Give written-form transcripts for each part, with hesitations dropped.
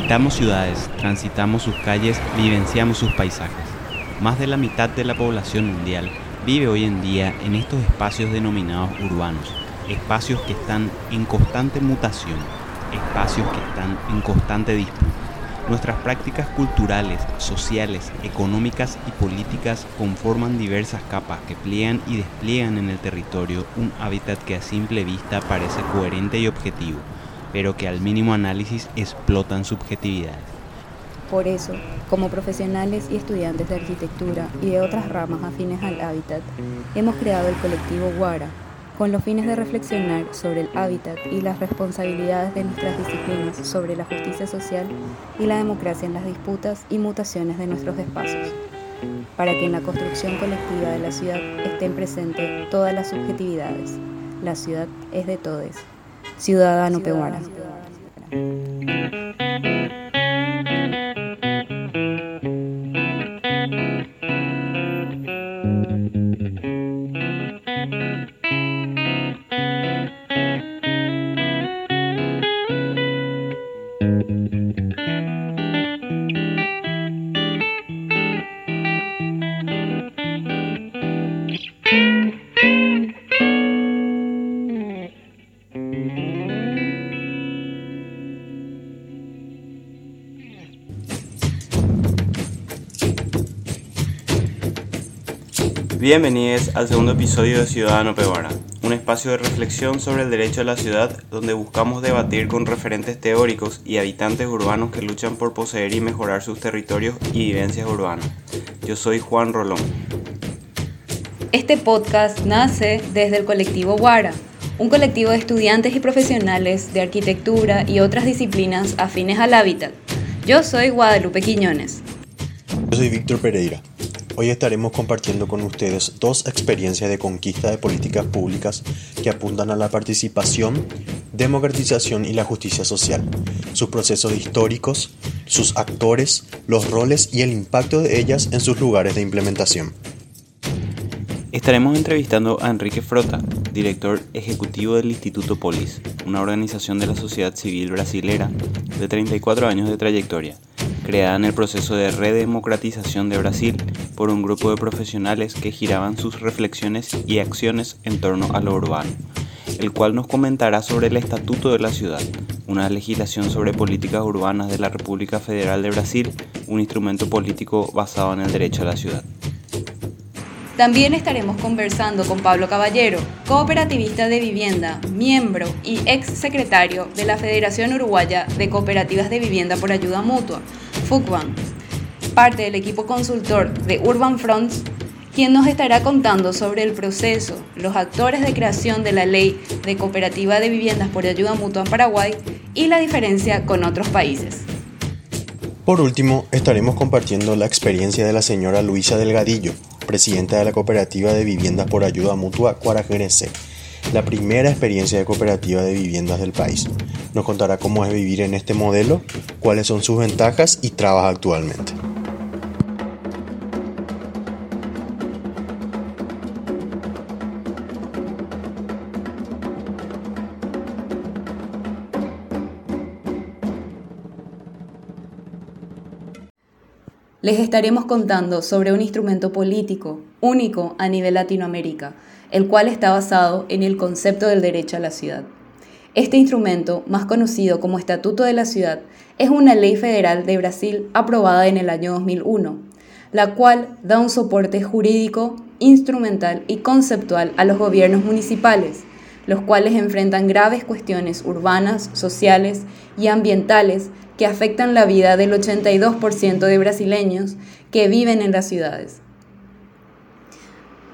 Habitamos ciudades, transitamos sus calles, vivenciamos sus paisajes. Más de la mitad de la población mundial vive hoy en día en estos espacios denominados urbanos, espacios que están en constante mutación, espacios que están en constante disputa. Nuestras prácticas culturales, sociales, económicas y políticas conforman diversas capas que pliegan y despliegan en el territorio un hábitat que a simple vista parece coherente y objetivo, pero que al mínimo análisis explotan subjetividades. Por eso, como profesionales y estudiantes de arquitectura y de otras ramas afines al hábitat, hemos creado el colectivo Guara, con los fines de reflexionar sobre el hábitat y las responsabilidades de nuestras disciplinas sobre la justicia social y la democracia en las disputas y mutaciones de nuestros espacios, para que en la construcción colectiva de la ciudad estén presentes todas las subjetividades. La ciudad es de todos. Ciudadano Peguara. Bienvenidos al segundo episodio de Ciudadano Guara, un espacio de reflexión sobre el derecho a la ciudad donde buscamos debatir con referentes teóricos y habitantes urbanos que luchan por poseer y mejorar sus territorios y vivencias urbanas. Yo soy Juan Rolón. Este podcast nace desde el colectivo Guara, un colectivo de estudiantes y profesionales de arquitectura y otras disciplinas afines al hábitat. Yo soy Guadalupe Quiñones. Yo soy Víctor Pereira. Hoy estaremos compartiendo con ustedes dos experiencias de conquista de políticas públicas que apuntan a la participación, democratización y la justicia social, sus procesos históricos, sus actores, los roles y el impacto de ellas en sus lugares de implementación. Estaremos entrevistando a Enrique Frota, director ejecutivo del Instituto Polis, una organización de la sociedad civil brasilera de 34 años de trayectoria, creada en el proceso de redemocratización de Brasil por un grupo de profesionales que giraban sus reflexiones y acciones en torno a lo urbano, el cual nos comentará sobre el Estatuto de la Ciudad, una legislación sobre políticas urbanas de la República Federal de Brasil, un instrumento político basado en el derecho a la ciudad. También estaremos conversando con Pablo Caballero, cooperativista de vivienda, miembro y exsecretario de la Federación Uruguaya de Cooperativas de Vivienda por Ayuda Mutua, FUCBAN, parte del equipo consultor de Urban Fronts, quien nos estará contando sobre el proceso, los actores de creación de la Ley de Cooperativa de Viviendas por Ayuda Mutua en Paraguay y la diferencia con otros países. Por último, estaremos compartiendo la experiencia de la señora Luisa Delgadillo, presidenta de la Cooperativa de Viviendas por Ayuda Mutua Kuarahy Rese, la primera experiencia de cooperativa de viviendas del país. Nos contará cómo es vivir en este modelo, cuáles son sus ventajas y trabas actualmente. Les estaremos contando sobre un instrumento político único a nivel Latinoamérica, el cual está basado en el concepto del derecho a la ciudad. Este instrumento, más conocido como Estatuto de la Ciudad, es una ley federal de Brasil aprobada en el año 2001, la cual da un soporte jurídico, instrumental y conceptual a los gobiernos municipales, los cuales enfrentan graves cuestiones urbanas, sociales y ambientales que afectan la vida del 82% de brasileños que viven en las ciudades.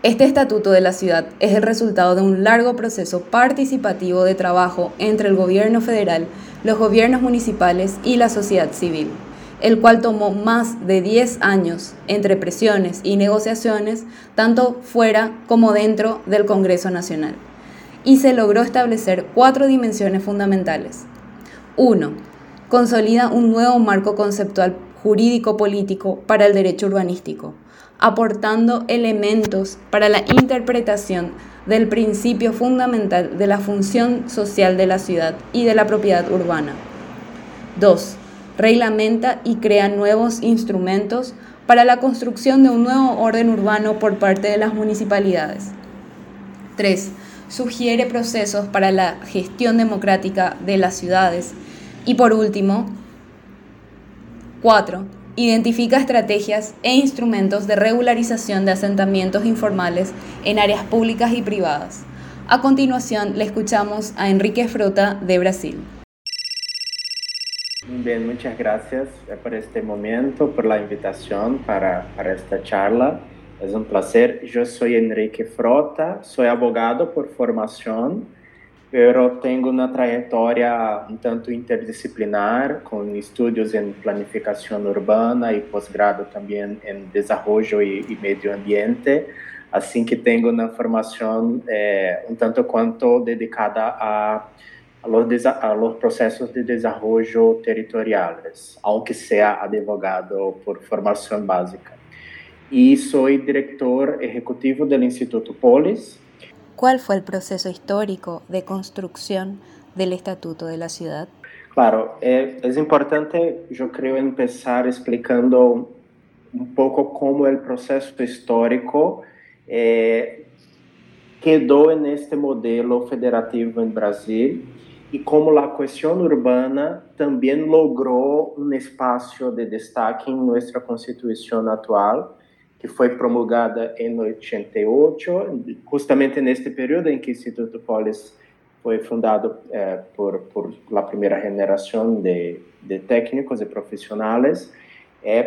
Este Estatuto de la Ciudad es el resultado de un largo proceso participativo de trabajo entre el gobierno federal, los gobiernos municipales y la sociedad civil, el cual tomó más de 10 años entre presiones y negociaciones, tanto fuera como dentro del Congreso Nacional, y se logró establecer 4 dimensiones fundamentales. 1. Consolida un nuevo marco conceptual jurídico-político para el derecho urbanístico, aportando elementos para la interpretación del principio fundamental de la función social de la ciudad y de la propiedad urbana. 2. reglamenta y crea nuevos instrumentos para la construcción de un nuevo orden urbano por parte de las municipalidades. 3. Sugiere procesos para la gestión democrática de las ciudades. Y por último, 4. Identifica estrategias e instrumentos de regularización de asentamientos informales en áreas públicas y privadas. A continuación, le escuchamos a Enrique Frota, de Brasil. Bien, muchas gracias por este momento, por la invitación para esta charla. Es un placer. Yo soy Enrique Frota, soy abogado por formación, pero tengo una trayectoria un tanto interdisciplinar con estudios en planificación urbana y posgrado también en desarrollo y medio ambiente. Así que tengo una formación un tanto cuanto dedicada a los procesos de desarrollo territoriales, aunque sea abogado por formación básica. Y soy director ejecutivo del Instituto Polis. ¿Cuál fue el proceso histórico de construcción del Estatuto de la Ciudad? Claro, es importante, yo creo, empezar explicando un poco cómo el proceso histórico quedó en este modelo federativo en Brasil y cómo la cuestión urbana también logró un espacio de destaque en nuestra Constitución actual, que fue promulgada en 88, justamente en este periodo en que el Instituto Polis fue fundado por la primera generación de técnicos y profesionales,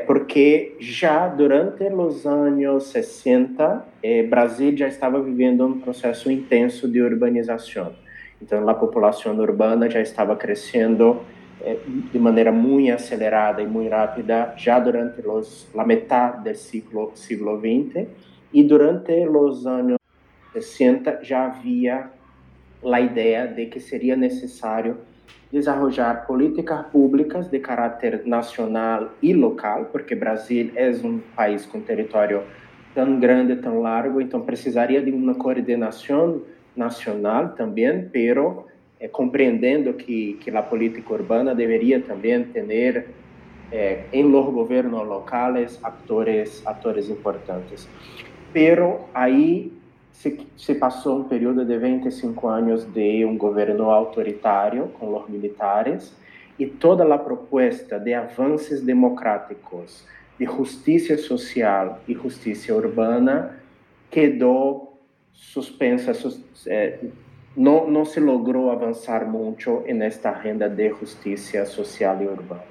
porque ya durante los años 60, Brasil ya estaba viviendo un proceso intenso de urbanización. Entonces, la población urbana ya estaba creciendo de maneira muito acelerada e muito rápida já durante a metade do século XX, e durante os anos 60 já havia a ideia de que seria necessário desenvolver políticas públicas de caráter nacional e local, porque Brasil é país com território tão grande, tão largo, então precisaria de uma coordenação nacional também, pero compreendendo que a política urbana deveria também ter em los governos locais atores importantes. Pero aí se passou período de 25 anos de governo autoritário com os militares e toda a proposta de avanços democráticos, de justiça social e justiça urbana quedou suspensa. No se logró avanzar mucho en esta agenda de justicia social y urbana.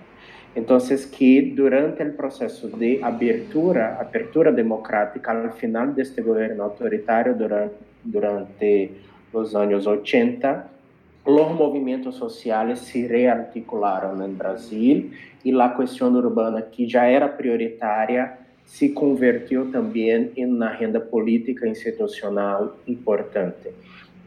Entonces, que durante el proceso de apertura democrática, al final de este gobierno autoritario, durante los años 80, los movimientos sociales se rearticularon en Brasil y la cuestión urbana, que ya era prioritaria, se convirtió también en una agenda política institucional importante.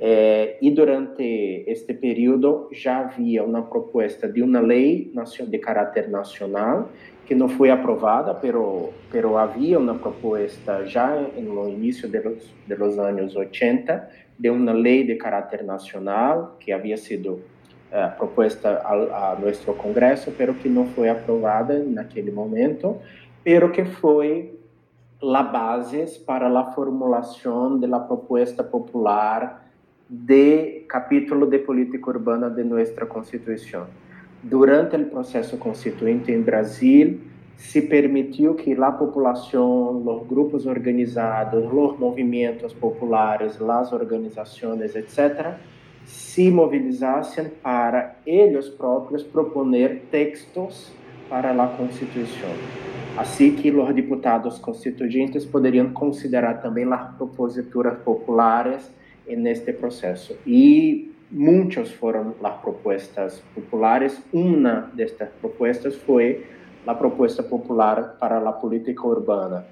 E durante este período já havia uma proposta de uma lei de caráter nacional que não foi aprovada, pero havia uma proposta já no início dos anos 80 de uma lei de caráter nacional que havia sido proposta a nosso Congresso, pero que não foi aprovada naquele momento, pero que foi a base para a formulação da proposta popular de capítulo de política urbana de nuestra Constitución. Durante el proceso constituyente en Brasil, se permitió que la población, los grupos organizados, los movimientos populares, las organizaciones, etc., se movilizasen para ellos propios proponer textos para la Constitución. Así que los diputados constituyentes podrían considerar también las proposituras populares en este proceso, y muchas fueron las propuestas populares. Una de estas propuestas fue la propuesta popular para la política urbana,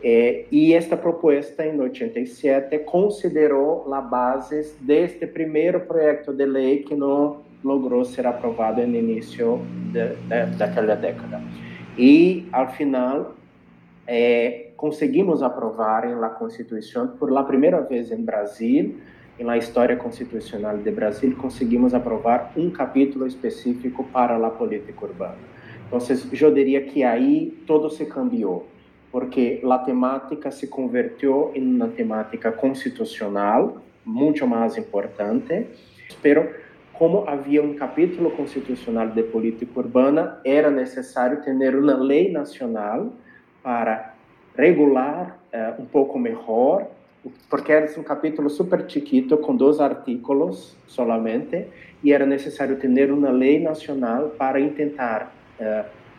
y esta propuesta en 87 consideró la base de este primer proyecto de ley que no logró ser aprobado en el inicio de aquella década, y al final conseguimos aprovar en la Constitución, por la primera vez en Brasil, en la historia constitucional de Brasil, conseguimos aprobar un capítulo específico para la política urbana. Entonces, yo diría que ahí todo se cambió, porque la temática se convirtió en una temática constitucional, mucho más importante, pero como había un capítulo constitucional de política urbana, era necesario tener una ley nacional para regular un poco mejor, porque era un capítulo súper chiquito, con 2 artículos solamente, y era necesario tener una ley nacional para intentar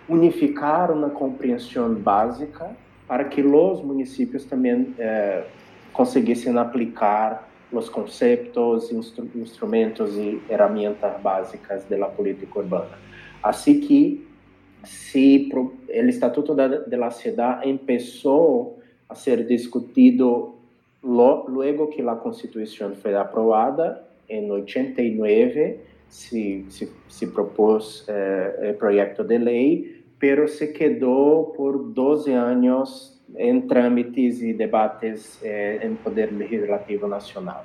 unificar una comprensión básica para que los municipios también consiguiesen aplicar los conceptos, instrumentos y herramientas básicas de la política urbana. Así que si el Estatuto de la Ciudad empezó a ser discutido luego que la Constitución fue aprobada en 89, se propuso el proyecto de ley, pero se quedó por 12 años en trámites y debates en Poder Legislativo Nacional.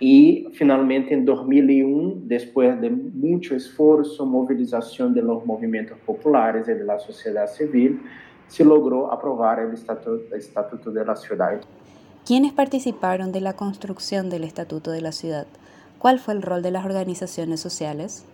Y finalmente en 2001, después de mucho esfuerzo, movilización de los movimientos populares y de la sociedad civil, se logró aprobar el Estatuto de la Ciudad. ¿Quiénes participaron de la construcción del Estatuto de la Ciudad? ¿Cuál fue el rol de las organizaciones sociales?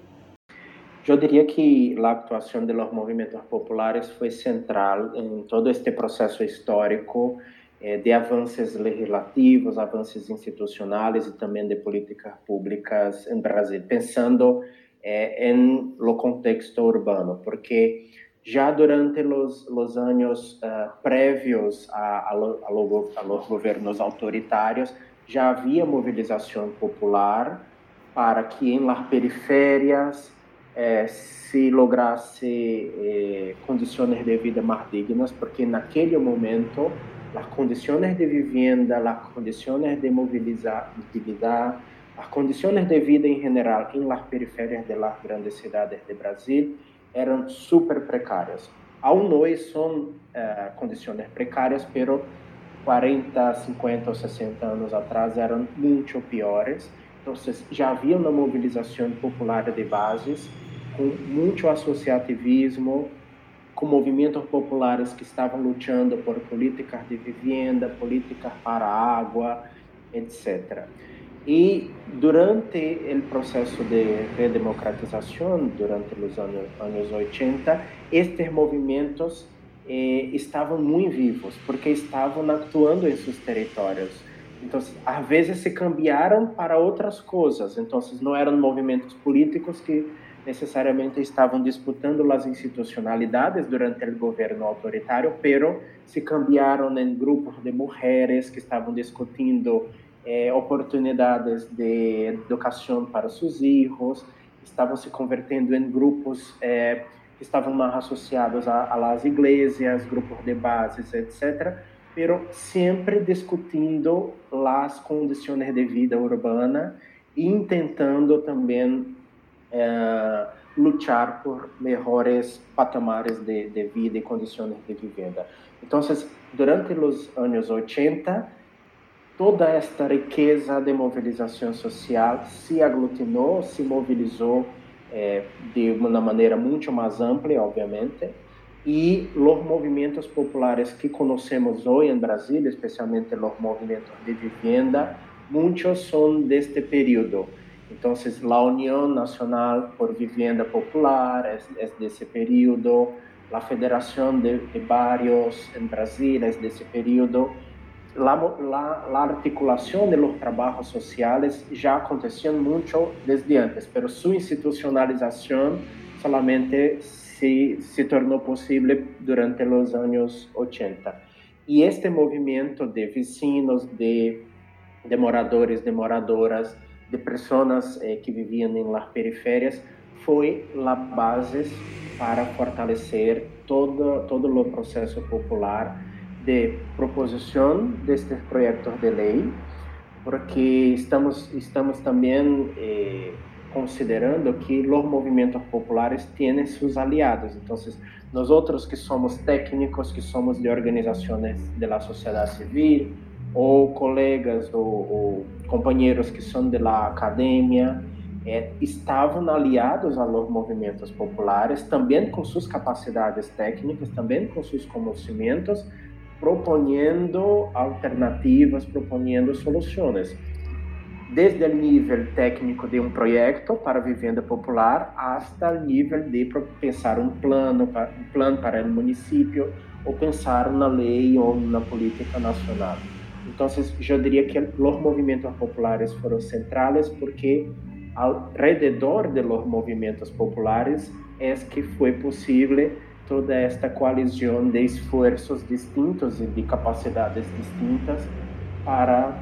Yo diría que la actuación de los movimientos populares fue central en todo este proceso histórico de avances legislativos, avances institucionales y también de políticas públicas en Brasil, pensando en lo contexto urbano, porque ya durante los años previos a los gobiernos autoritarios ya había movilización popular para que en las periferias se lograse condiciones de vida más dignas, porque en aquel momento las condiciones de vivienda, las condiciones de movilidad, las condiciones de vida en general en las periferias de las grandes ciudades de Brasil eran súper precarias. Aún hoy son condiciones precarias, pero 40, 50 o 60 años atrás eran mucho peores. Entonces, já havia uma mobilização popular de bases, com muito associativismo, com movimentos populares que estavam lutando por políticas de vivienda, políticas para água, etc. E durante o processo de redemocratização, durante os anos 80, estes movimentos estavam muito vivos, porque estavam atuando em seus territórios. Entonces, a veces se cambiaron para otras cosas, entonces no eran movimientos políticos que necesariamente estaban disputando las institucionalidades durante el gobierno autoritario, pero se cambiaron en grupos de mujeres que estaban discutiendo oportunidades de educación para sus hijos, estaban se convirtiendo en grupos que estaban más asociados a las iglesias, grupos de bases, etc., pero siempre discutindo as condições de vida urbana e tentando também lutar por melhores patamares de vida e condições de vivienda. Então, durante os anos 80, toda esta riqueza de mobilização social se aglutinou, se mobilizou de uma maneira muito mais ampla, obviamente, y los movimientos populares que conocemos hoy en Brasil, especialmente los movimientos de vivienda, muchos son de este periodo. Entonces, la Unión Nacional por Vivienda Popular es de ese periodo, la Federación de Barrios en Brasil es de ese periodo. La articulación de los trabajos sociales ya aconteció mucho desde antes, pero su institucionalización solamente se tornó posible durante los años 80. Y este movimiento de vecinos, de moradores, de moradoras, de personas que vivían en las periferias, fue la base para fortalecer todo lo proceso popular de proposición de estos proyectos de ley, porque estamos también considerando que los movimientos populares tienen sus aliados. Entonces, nosotros que somos técnicos, que somos de organizaciones de la sociedad civil, o colegas o compañeros que son de la academia, estavam aliados aos movimentos populares, também com suas capacidades técnicas, também com seus conhecimentos, proponendo alternativas, proponendo soluções. Desde o nível técnico de um projeto para vivienda popular, até o nível de pensar um plano para o município, ou pensar uma lei ou uma política nacional. Então, eu diria que os movimentos populares foram centrais porque, ao redor de los movimentos populares, es que foi possível toda esta coalizão de esforços distintos e de capacidades distintas para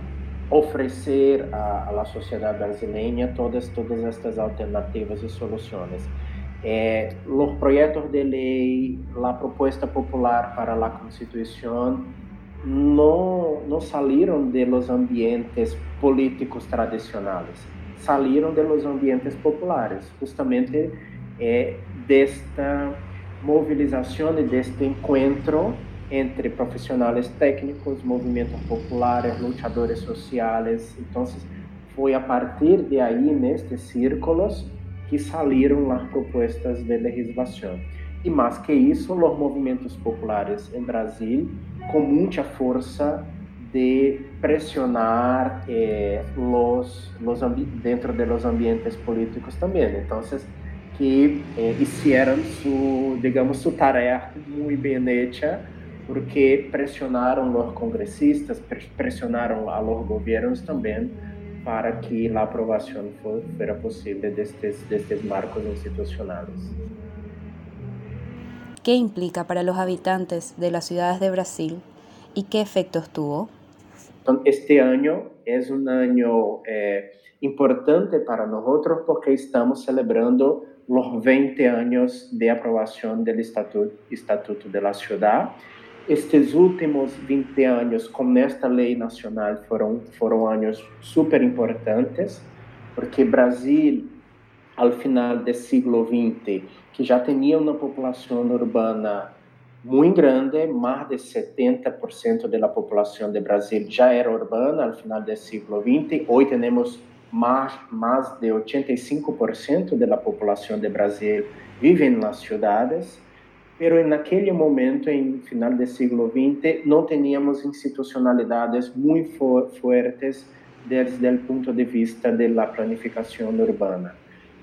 ofrecer a la sociedad brasileña todas estas alternativas y soluciones. Los proyectos de ley, la propuesta popular para la Constitución no salieron de los ambientes políticos tradicionales, salieron de los ambientes populares, justamente de esta movilización y de este encuentro entre profissionais técnicos, movimentos populares, lutadores sociais. Então, foi a partir de aí, nestes círculos, que saíram as propostas de legislação. E mais que isso, os movimentos populares em Brasil, com muita força de pressionar dentro de los ambientes políticos também. Então, que hicieron su tarea muy bien hecha, porque presionaron los congresistas, presionaron a los gobiernos también para que la aprobación fuera posible de estos marcos institucionales. ¿Qué implica para los habitantes de las ciudades de Brasil y qué efectos tuvo? Este año es un año importante para nosotros porque estamos celebrando los 20 años de aprobación del Estatuto de la Ciudad. Estes últimos 20 años con esta ley nacional fueron años súper importantes, porque Brasil, al final del siglo XX, que ya tenía una población urbana muy grande, más del 70% de la población de Brasil ya era urbana al final del siglo XX, hoy tenemos más de 85% de la población de Brasil vive en las ciudades, pero en aquel momento, en final del siglo XX, no teníamos institucionalidades muy fuertes desde el punto de vista de la planificación urbana.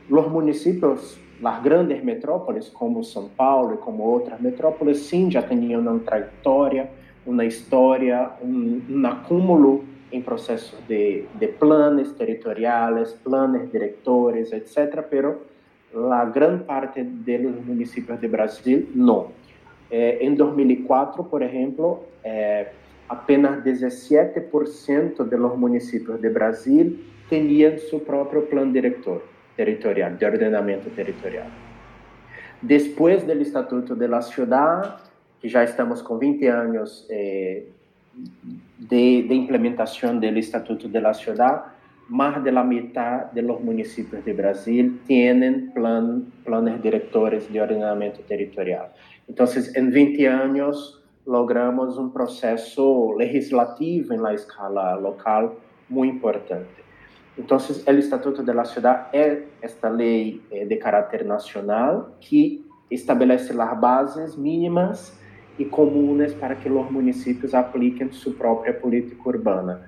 Los municipios, las grandes metrópolis como São Paulo y como otras metrópolis, sí ya tenían una trayectoria, una historia, un acúmulo en procesos de planes territoriales, planes directores, etc., pero la gran parte de los municipios de Brasil no. En 2004, por ejemplo, apenas 17% de los municipios de Brasil tenían su propio plan director territorial, de ordenamiento territorial. Después del Estatuto de la Ciudad, que ya estamos con 20 años de implementación del Estatuto de la Ciudad, más de la mitad de los municipios de Brasil tienen planes directores de ordenamiento territorial. Entonces, en 20 años logramos un proceso legislativo en la escala local muy importante. Entonces, el Estatuto de la Ciudad es esta ley de carácter nacional que establece las bases mínimas y comunes para que los municipios apliquen su propia política urbana.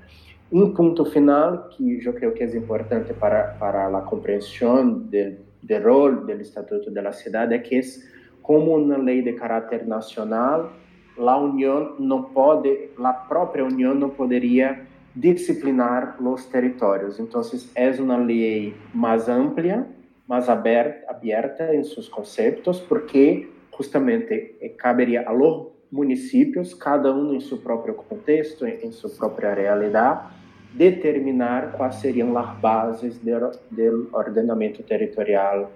Un punto final que yo creo que es importante para la comprensión del rol del Estatuto de la Ciudad es que es como una ley de carácter nacional, la propia Unión no podría disciplinar los territorios. Entonces es una ley más amplia, más abierta en sus conceptos, porque justamente cabería a los municipios, cada uno en su propio contexto, en su propia realidad, determinar cuáles serían las bases del ordenamiento territorial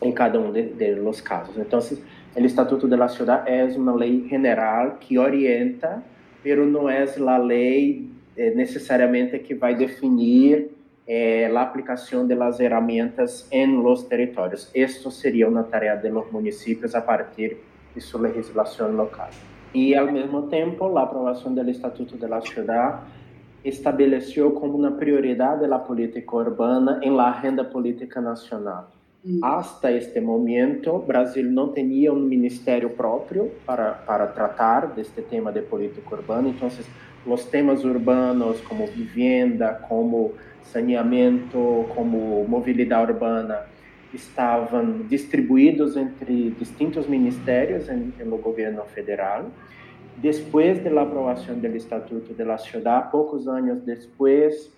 en cada uno de los casos. Entonces, el Estatuto de la Ciudad es una ley general que orienta, pero no es la ley necesariamente que va a definir la aplicación de las herramientas en los territorios. Esto sería una tarea de los municipios a partir de su legislación local. Y al mismo tiempo, la aprobación del Estatuto de la Ciudad estableceu como uma prioridade da política urbana em la agenda política nacional. Hasta este momento, Brasil não tinha ministério próprio para tratar deste tema de política urbana. Então, os temas urbanos como vivienda, como saneamento, como mobilidade urbana estavam distribuídos entre distintos ministérios no governo federal. Después de la aprobación del Estatuto de la Ciudad, pocos años después,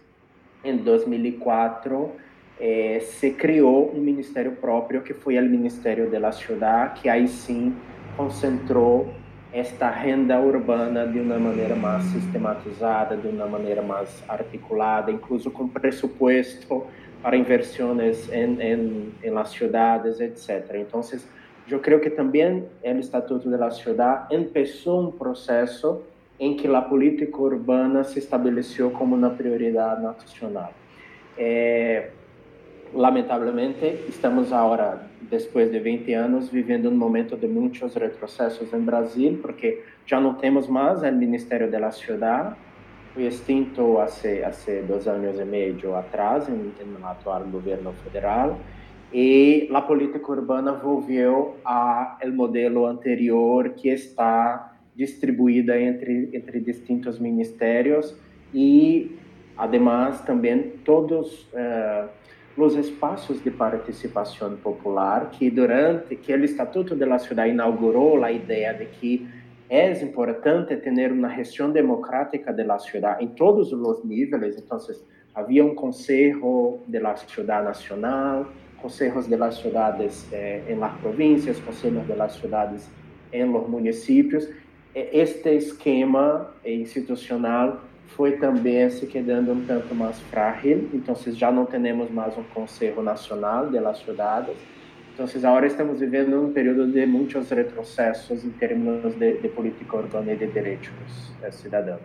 en 2004, se creó un ministerio propio que fue el Ministerio de la Ciudad, que ahí sí concentró esta agenda urbana de una manera más sistematizada, de una manera más articulada, incluso con presupuesto para inversiones en las ciudades, etc. Entonces, yo creo que también el Estatuto de la Ciudad empezó un proceso en que la política urbana se estableció como una prioridad nacional. Lamentablemente, estamos ahora, después de 20 años, viviendo un momento de muchos retrocesos en Brasil, porque ya no tenemos más el Ministerio de la Ciudad, fue extinto hace 2 años y medio atrás, en el actual gobierno federal, y la política urbana volvió al modelo anterior que está distribuida entre distintos ministerios y, además, también todos los espacios de participación popular que durante que el Estatuto de la Ciudad inauguró la idea de que es importante tener una gestión democrática de la ciudad en todos los niveles. Entonces, había un Consejo de la Ciudad Nacional, consejos de las ciudades en las provincias, consejos de las ciudades en los municipios. Este esquema institucional fue también se quedando un tanto más frágil, entonces ya no tenemos más un Consejo Nacional de las Ciudades. Entonces ahora estamos viviendo un periodo de muchos retrocesos en términos de política urbana y de derechos ciudadanos.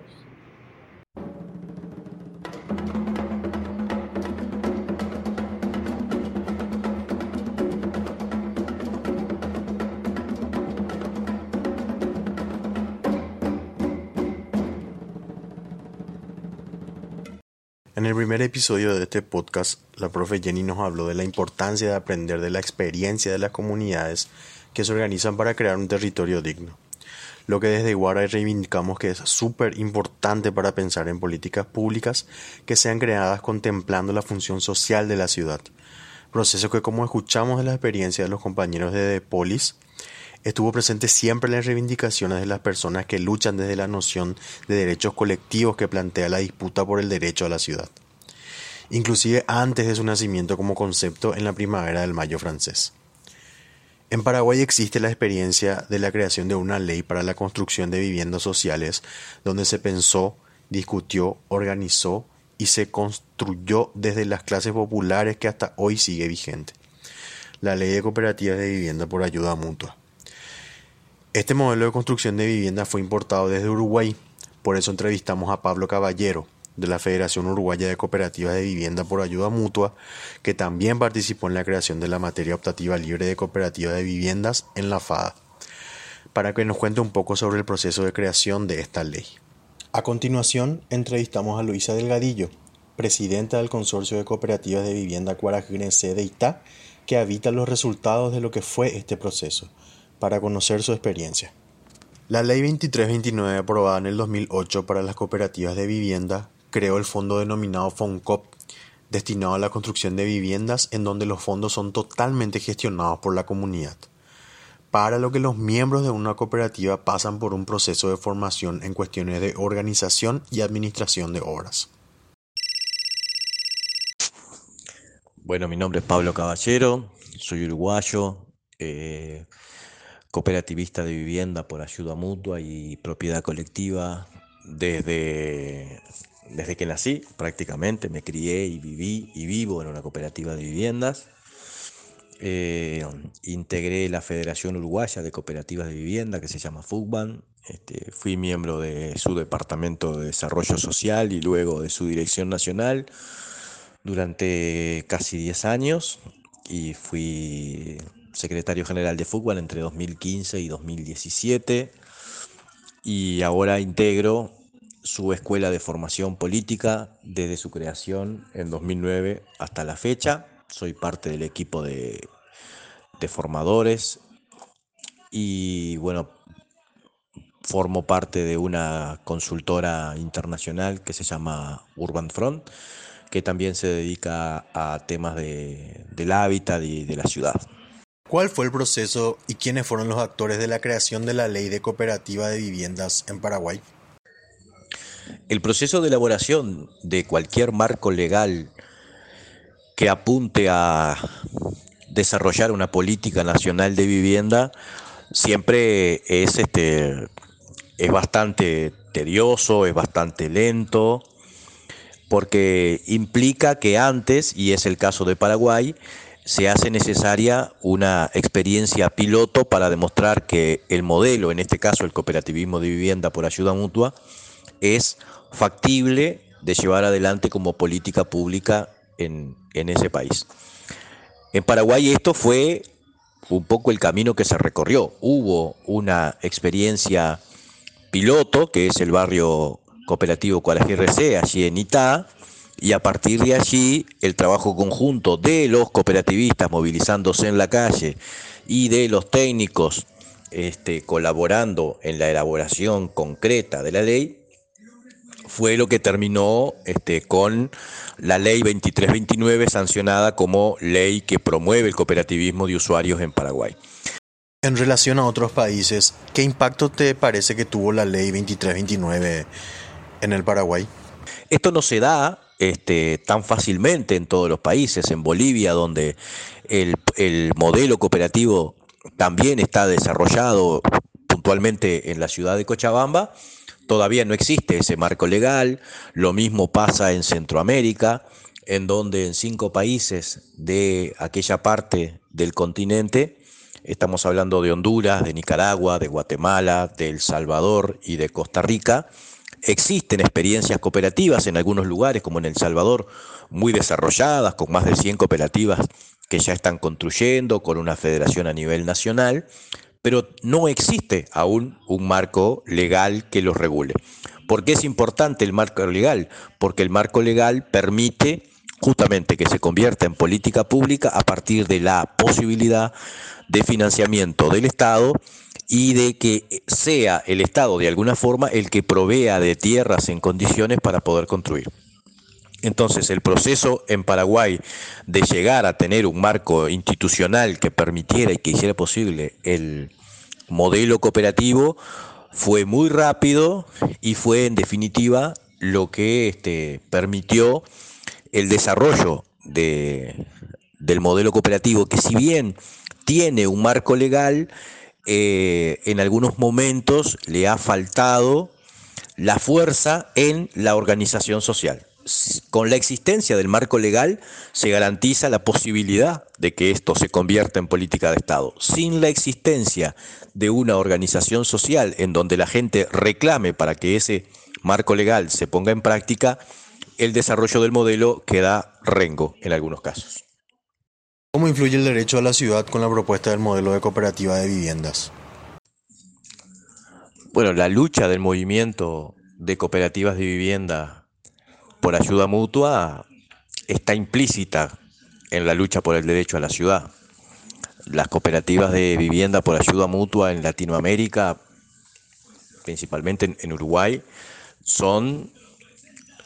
En el primer episodio de este podcast, la profe Jenny nos habló de la importancia de aprender de la experiencia de las comunidades que se organizan para crear un territorio digno, lo que desde Guara reivindicamos que es súper importante para pensar en políticas públicas que sean creadas contemplando la función social de la ciudad, proceso que, como escuchamos de la experiencia de los compañeros de Polis, estuvo presente siempre en las reivindicaciones de las personas que luchan desde la noción de derechos colectivos que plantea la disputa por el derecho a la ciudad, inclusive antes de su nacimiento como concepto en la primavera del Mayo francés. En Paraguay existe la experiencia de la creación de una ley para la construcción de viviendas sociales, donde se pensó, discutió, organizó y se construyó desde las clases populares que hasta hoy sigue vigente, la Ley de Cooperativas de Vivienda por Ayuda Mutua. Este modelo de construcción de vivienda fue importado desde Uruguay, por eso entrevistamos a Pablo Caballero, de la Federación Uruguaya de Cooperativas de Vivienda por Ayuda Mutua, que también participó en la creación de la materia optativa libre de cooperativas de viviendas en la FADA, para que nos cuente un poco sobre el proceso de creación de esta ley. A continuación, entrevistamos a Luisa Delgadillo, presidenta del Consorcio de Cooperativas de Vivienda Kuarahy Rese de Itá, que habita los resultados de lo que fue este proceso, para conocer su experiencia. La Ley 2329, aprobada en el 2008 para las cooperativas de vivienda, creó el fondo denominado FONCOOP, destinado a la construcción de viviendas en donde los fondos son totalmente gestionados por la comunidad, para lo que los miembros de una cooperativa pasan por un proceso de formación en cuestiones de organización y administración de obras. Bueno, mi nombre es Pablo Caballero, soy uruguayo, cooperativista de vivienda por ayuda mutua y propiedad colectiva desde que nací prácticamente. Me crié y viví y vivo en una cooperativa de viviendas. Integré la Federación Uruguaya de Cooperativas de Vivienda, que se llama FUCBAN. Fui miembro de su Departamento de Desarrollo Social y luego de su Dirección Nacional durante casi 10 años y fui secretario general de FUCBAN entre 2015 y 2017, y ahora integro su escuela de formación política desde su creación en 2009 hasta la fecha. Soy parte del equipo de formadores y bueno, formo parte de una consultora internacional que se llama Urban Fronts, que también se dedica a temas del hábitat y de la ciudad. ¿Cuál fue el proceso y quiénes fueron los actores de la creación de la Ley de Cooperativa de Viviendas en Paraguay? El proceso de elaboración de cualquier marco legal que apunte a desarrollar una política nacional de vivienda siempre es bastante tedioso, es bastante lento, porque implica que antes, y es el caso de Paraguay, se hace necesaria una experiencia piloto para demostrar que el modelo, en este caso el cooperativismo de vivienda por ayuda mutua, es factible de llevar adelante como política pública en ese país. En Paraguay esto fue un poco el camino que se recorrió. Hubo una experiencia piloto, que es el barrio cooperativo Kuarahy Rese, allí en Itá, y a partir de allí el trabajo conjunto de los cooperativistas movilizándose en la calle y de los técnicos colaborando en la elaboración concreta de la ley, fue lo que terminó con la Ley 2329, sancionada como ley que promueve el cooperativismo de usuarios en Paraguay. En relación a otros países, ¿qué impacto te parece que tuvo la Ley 2329 en el Paraguay? Esto no se da tan fácilmente en todos los países. En Bolivia, donde el modelo cooperativo también está desarrollado puntualmente en la ciudad de Cochabamba, todavía no existe ese marco legal. Lo mismo pasa en Centroamérica, en donde en 5 países de aquella parte del continente, estamos hablando de Honduras, de Nicaragua, de Guatemala, de El Salvador y de Costa Rica, existen experiencias cooperativas en algunos lugares, como en El Salvador, muy desarrolladas, con más de 100 cooperativas que ya están construyendo, con una federación a nivel nacional, pero no existe aún un marco legal que los regule. ¿Por qué es importante el marco legal? Porque el marco legal permite justamente que se convierta en política pública a partir de la posibilidad de financiamiento del Estado y de que sea el Estado de alguna forma el que provea de tierras en condiciones para poder construir. Entonces, el proceso en Paraguay de llegar a tener un marco institucional que permitiera y que hiciera posible el modelo cooperativo fue muy rápido y fue, en definitiva, lo que permitió el desarrollo del modelo cooperativo, que si bien tiene un marco legal, en algunos momentos le ha faltado la fuerza en la organización social. Con la existencia del marco legal se garantiza la posibilidad de que esto se convierta en política de Estado. Sin la existencia de una organización social en donde la gente reclame para que ese marco legal se ponga en práctica, el desarrollo del modelo queda rengo en algunos casos. ¿Cómo influye el derecho a la ciudad con la propuesta del modelo de cooperativa de viviendas? Bueno, la lucha del movimiento de cooperativas de vivienda por ayuda mutua está implícita en la lucha por el derecho a la ciudad. Las cooperativas de vivienda por ayuda mutua en Latinoamérica, principalmente en Uruguay, son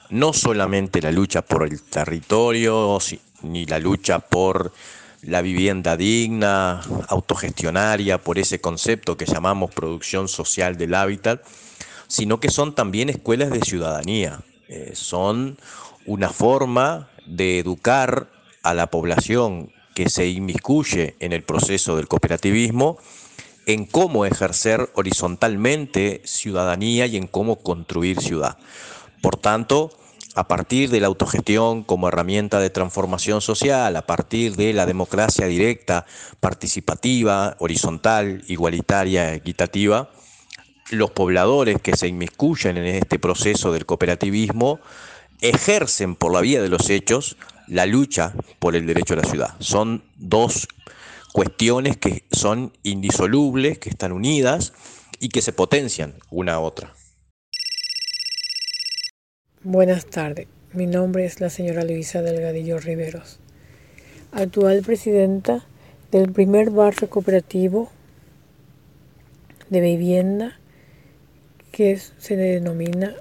no solamente la lucha por el territorio, ni la lucha por la vivienda digna, autogestionaria, por ese concepto que llamamos producción social del hábitat, sino que son también escuelas de ciudadanía. Son una forma de educar a la población que se inmiscuye en el proceso del cooperativismo en cómo ejercer horizontalmente ciudadanía y en cómo construir ciudad. Por tanto, a partir de la autogestión como herramienta de transformación social, a partir de la democracia directa, participativa, horizontal, igualitaria, equitativa, los pobladores que se inmiscuyen en este proceso del cooperativismo ejercen por la vía de los hechos la lucha por el derecho a la ciudad. Son dos cuestiones que son indisolubles, que están unidas y que se potencian una a otra. Buenas tardes, mi nombre es la señora Luisa Delgadillo Riveros, actual presidenta del primer barrio cooperativo de vivienda que se denomina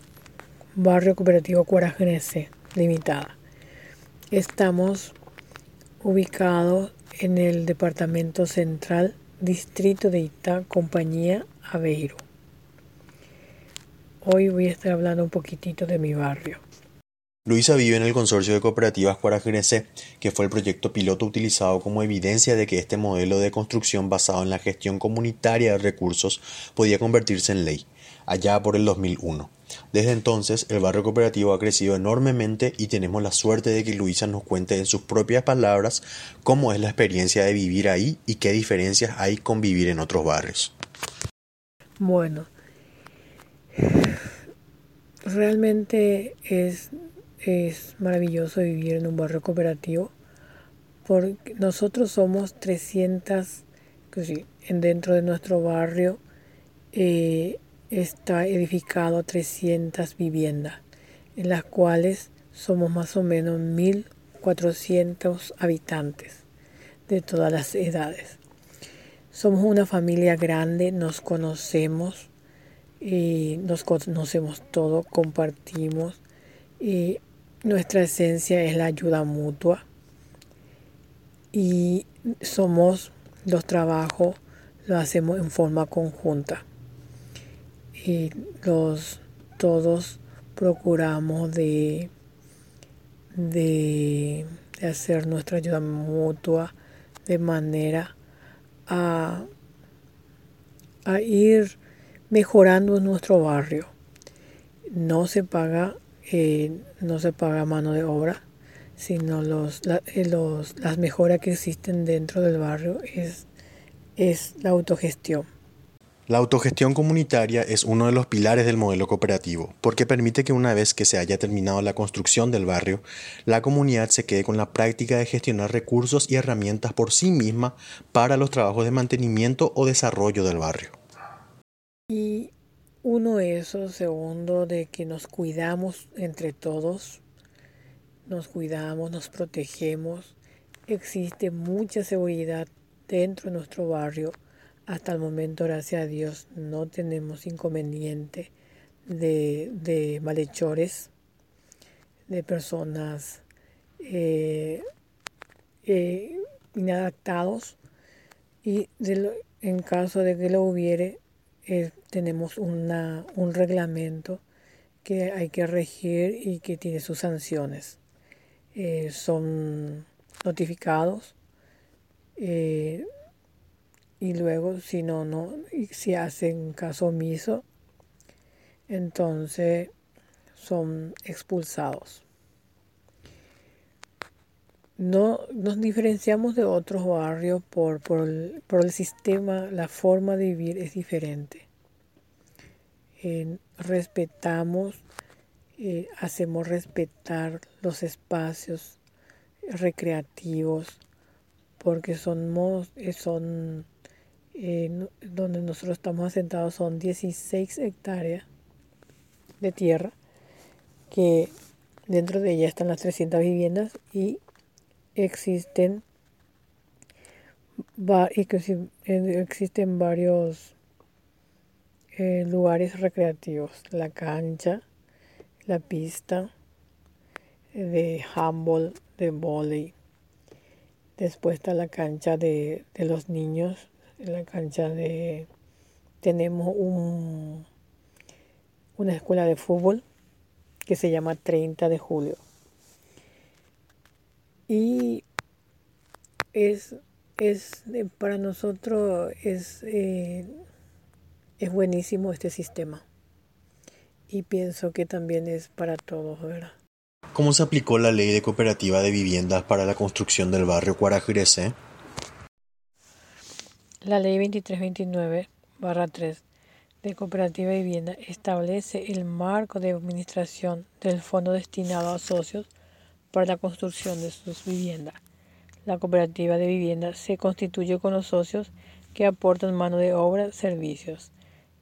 Barrio Cooperativo Kuarahy Rese Limitada. Estamos ubicados en el departamento central, distrito de Itá, compañía Aveiro. Hoy voy a estar hablando un poquitito de mi barrio. Luisa vive en el Consorcio de Cooperativas Kuarahy Rese, que fue el proyecto piloto utilizado como evidencia de que este modelo de construcción basado en la gestión comunitaria de recursos podía convertirse en ley, allá por el 2001. Desde entonces, el barrio cooperativo ha crecido enormemente y tenemos la suerte de que Luisa nos cuente en sus propias palabras cómo es la experiencia de vivir ahí y qué diferencias hay con vivir en otros barrios. Bueno, realmente es maravilloso vivir en un barrio cooperativo porque nosotros somos 300, dentro de nuestro barrio está edificado 300 viviendas, en las cuales somos más o menos 1.400 habitantes de todas las edades. Somos una familia grande, nos conocemos todo, compartimos y nuestra esencia es la ayuda mutua y los trabajos lo hacemos en forma conjunta y todos procuramos de hacer nuestra ayuda mutua de manera a ir mejorando nuestro barrio. No se paga mano de obra, sino las mejoras que existen dentro del barrio es la autogestión. La autogestión comunitaria es uno de los pilares del modelo cooperativo, porque permite que una vez que se haya terminado la construcción del barrio, la comunidad se quede con la práctica de gestionar recursos y herramientas por sí misma para los trabajos de mantenimiento o desarrollo del barrio. Y uno eso, segundo, de que nos cuidamos entre todos, nos protegemos. Existe mucha seguridad dentro de nuestro barrio. Hasta el momento, gracias a Dios, no tenemos inconveniente de malhechores, de personas inadaptados. Y en caso de que lo hubiere, tenemos un reglamento que hay que regir y que tiene sus sanciones. Son notificados. Y luego, si hacen caso omiso, entonces son expulsados. No nos diferenciamos de otros barrios por el sistema, la forma de vivir es diferente. Respetamos, hacemos respetar los espacios recreativos porque son donde nosotros estamos asentados son 16 hectáreas de tierra, que dentro de ella están las 300 viviendas y existen varios lugares recreativos, la cancha, la pista de handball, de vóley, después está la cancha de los niños. En la cancha tenemos una escuela de fútbol que se llama 30 de julio. Y para nosotros es buenísimo este sistema. Y pienso que también es para todos, ¿verdad? ¿Cómo se aplicó la Ley de Cooperativa de Viviendas para la construcción del barrio Kuarahy Rese? La Ley 2329/3 de Cooperativa de Vivienda establece el marco de administración del fondo destinado a socios para la construcción de sus viviendas. La cooperativa de vivienda se constituye con los socios que aportan mano de obra, servicios.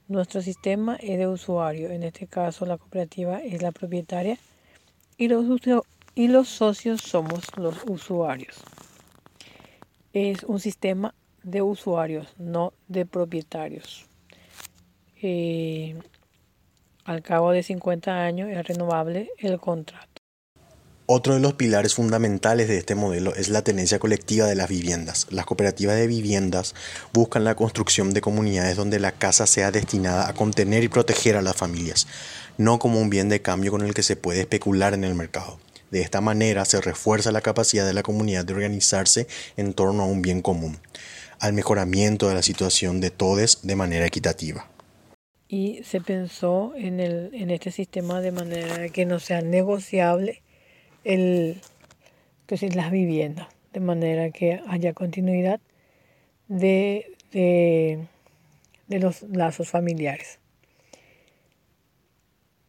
Nuestro sistema es de usuario, en este caso la cooperativa es la propietaria y los socios somos los usuarios. Es un sistema de usuarios, no de propietarios. Al cabo de 50 años es renovable el contrato. Otro de los pilares fundamentales de este modelo es la tenencia colectiva de las viviendas. Las cooperativas de viviendas buscan la construcción de comunidades donde la casa sea destinada a contener y proteger a las familias, no como un bien de cambio con el que se puede especular en el mercado. De esta manera se refuerza la capacidad de la comunidad de organizarse en torno a un bien común, al mejoramiento de la situación de todos de manera equitativa. Y se pensó en este sistema de manera que no sea negociable las viviendas, de manera que haya continuidad de los lazos familiares.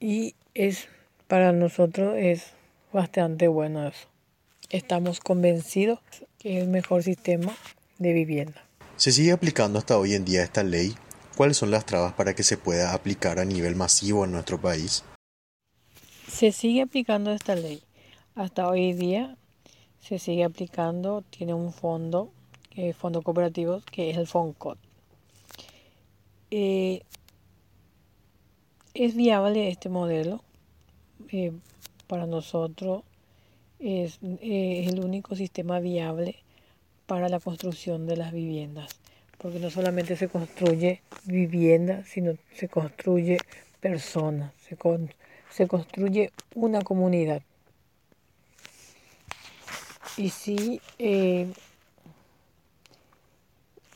Y para nosotros es bastante bueno eso. Estamos convencidos que es el mejor sistema de vivienda. ¿Se sigue aplicando hasta hoy en día esta ley? ¿Cuáles son las trabas para que se pueda aplicar a nivel masivo en nuestro país? Se sigue aplicando esta ley. Hasta hoy día se sigue aplicando, tiene un fondo cooperativo que es el FONCOOP. Es viable este modelo. Para nosotros es el único sistema viable para la construcción de las viviendas, porque no solamente se construye vivienda, sino se construye personas, se construye una comunidad. Y sí,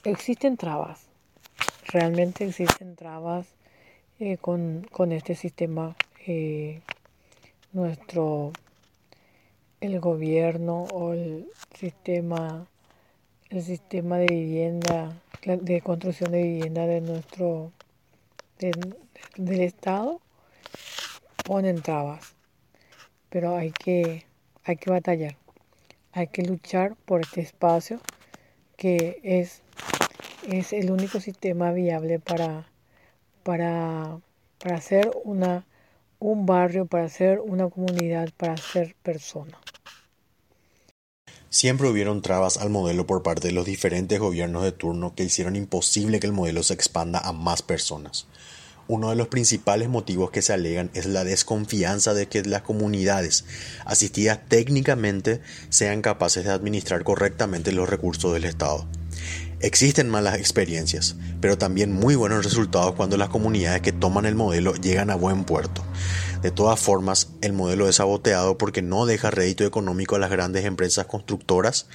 existen trabas, realmente existen trabas con este sistema. El gobierno o el sistema de vivienda, de construcción de vivienda del Estado, ponen trabas, pero hay que batallar. Hay que luchar por este espacio que es el único sistema viable para hacer un barrio, para hacer una comunidad, para ser persona. Siempre hubieron trabas al modelo por parte de los diferentes gobiernos de turno que hicieron imposible que el modelo se expanda a más personas. Uno de los principales motivos que se alegan es la desconfianza de que las comunidades asistidas técnicamente sean capaces de administrar correctamente los recursos del Estado. Existen malas experiencias, pero también muy buenos resultados cuando las comunidades que toman el modelo llegan a buen puerto. De todas formas, el modelo es saboteado porque no deja rédito económico a las grandes empresas constructoras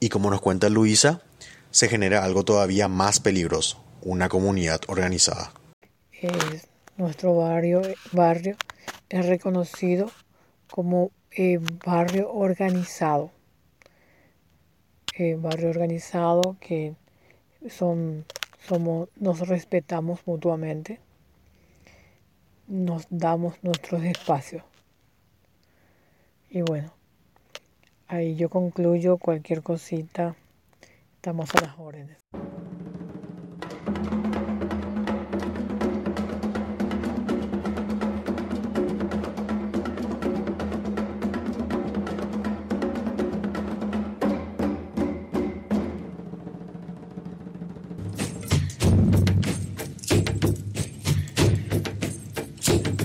y, como nos cuenta Luisa, se genera algo todavía más peligroso, una comunidad organizada. Nuestro barrio es reconocido como barrio organizado, que nos respetamos mutuamente, nos damos nuestros espacios. Y bueno, ahí yo concluyo. Cualquier cosita, estamos a las órdenes.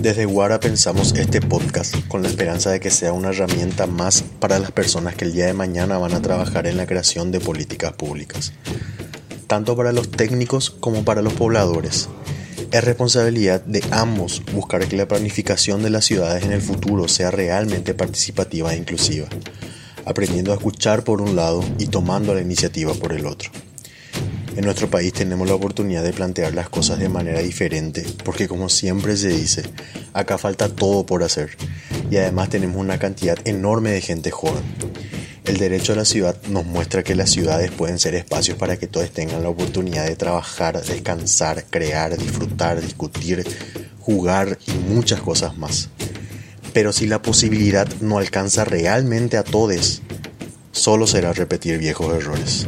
Desde Guara pensamos este podcast con la esperanza de que sea una herramienta más para las personas que el día de mañana van a trabajar en la creación de políticas públicas, tanto para los técnicos como para los pobladores. Es responsabilidad de ambos buscar que la planificación de las ciudades en el futuro sea realmente participativa e inclusiva, aprendiendo a escuchar por un lado y tomando la iniciativa por el otro. En nuestro país tenemos la oportunidad de plantear las cosas de manera diferente, porque como siempre se dice, acá falta todo por hacer, y además tenemos una cantidad enorme de gente joven. El derecho a la ciudad nos muestra que las ciudades pueden ser espacios para que todos tengan la oportunidad de trabajar, descansar, crear, disfrutar, discutir, jugar y muchas cosas más. Pero si la posibilidad no alcanza realmente a todos, solo será repetir viejos errores.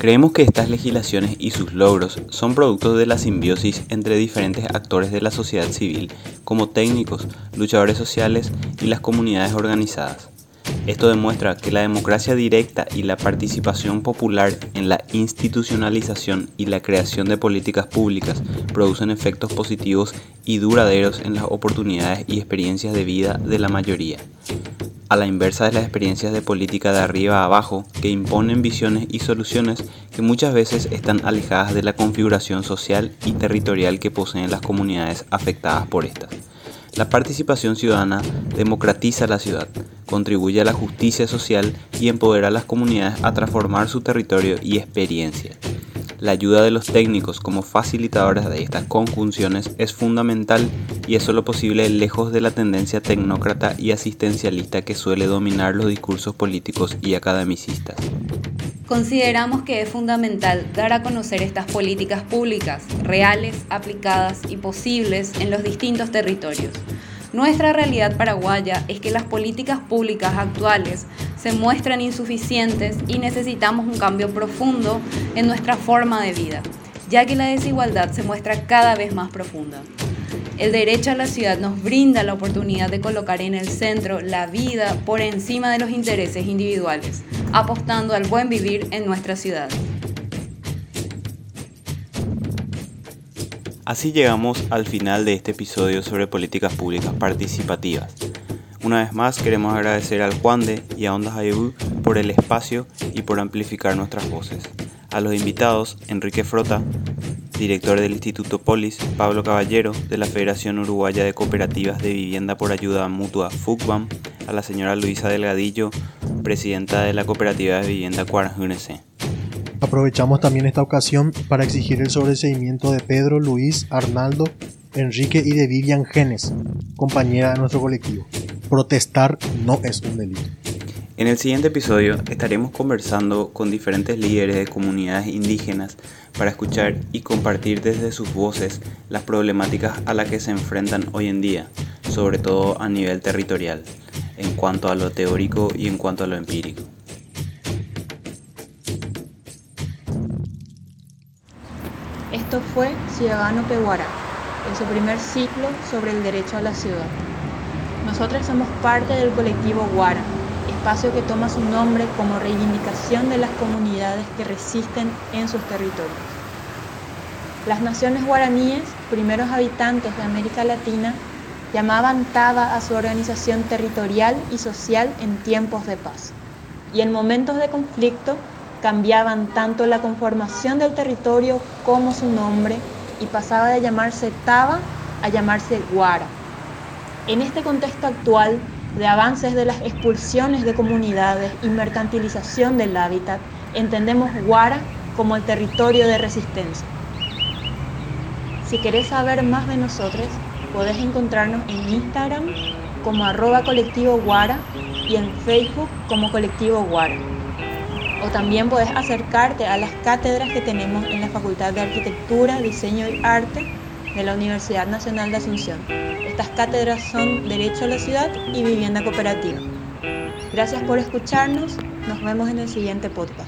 Creemos que estas legislaciones y sus logros son producto de la simbiosis entre diferentes actores de la sociedad civil, como técnicos, luchadores sociales y las comunidades organizadas. Esto demuestra que la democracia directa y la participación popular en la institucionalización y la creación de políticas públicas producen efectos positivos y duraderos en las oportunidades y experiencias de vida de la mayoría. A la inversa de las experiencias de política de arriba a abajo, que imponen visiones y soluciones que muchas veces están alejadas de la configuración social y territorial que poseen las comunidades afectadas por estas. La participación ciudadana democratiza la ciudad, contribuye a la justicia social y empodera a las comunidades a transformar su territorio y experiencia. La ayuda de los técnicos como facilitadores de estas conjunciones es fundamental y es solo posible lejos de la tendencia tecnócrata y asistencialista que suele dominar los discursos políticos y academicistas. Consideramos que es fundamental dar a conocer estas políticas públicas, reales, aplicadas y posibles en los distintos territorios. Nuestra realidad paraguaya es que las políticas públicas actuales se muestran insuficientes y necesitamos un cambio profundo en nuestra forma de vida, ya que la desigualdad se muestra cada vez más profunda. El derecho a la ciudad nos brinda la oportunidad de colocar en el centro la vida por encima de los intereses individuales, apostando al buen vivir en nuestra ciudad. Así llegamos al final de este episodio sobre políticas públicas participativas. Una vez más queremos agradecer al Juande y a Ondas Ayvú por el espacio y por amplificar nuestras voces. A los invitados Enrique Frota, director del Instituto Polis, Pablo Caballero, de la Federación Uruguaya de Cooperativas de Vivienda por Ayuda Mutua, FUCBAM, a la señora Luisa Delgadillo, presidenta de la Cooperativa de Vivienda Kuarahy Rese. Aprovechamos también esta ocasión para exigir el sobreseimiento de Pedro, Luis, Arnaldo, Enrique y de Vivian Genes, compañera de nuestro colectivo. Protestar no es un delito. En el siguiente episodio estaremos conversando con diferentes líderes de comunidades indígenas para escuchar y compartir desde sus voces las problemáticas a las que se enfrentan hoy en día, sobre todo a nivel territorial, en cuanto a lo teórico y en cuanto a lo empírico. Esto fue Ciudadano Guara, en su primer ciclo sobre el derecho a la ciudad. Nosotros somos parte del colectivo Guara, espacio que toma su nombre como reivindicación de las comunidades que resisten en sus territorios. Las naciones guaraníes, primeros habitantes de América Latina, llamaban FADA a su organización territorial y social en tiempos de paz. Y en momentos de conflicto, cambiaban tanto la conformación del territorio como su nombre y pasaba de llamarse FADA a llamarse Guara. En este contexto actual de avances de las expulsiones de comunidades y mercantilización del hábitat, entendemos Guara como el territorio de resistencia. Si querés saber más de nosotros, podés encontrarnos en Instagram como @colectivoguara y en Facebook como Colectivo Guara. O también podés acercarte a las cátedras que tenemos en la Facultad de Arquitectura, Diseño y Arte de la Universidad Nacional de Asunción. Estas cátedras son Derecho a la Ciudad y Vivienda Cooperativa. Gracias por escucharnos. Nos vemos en el siguiente podcast.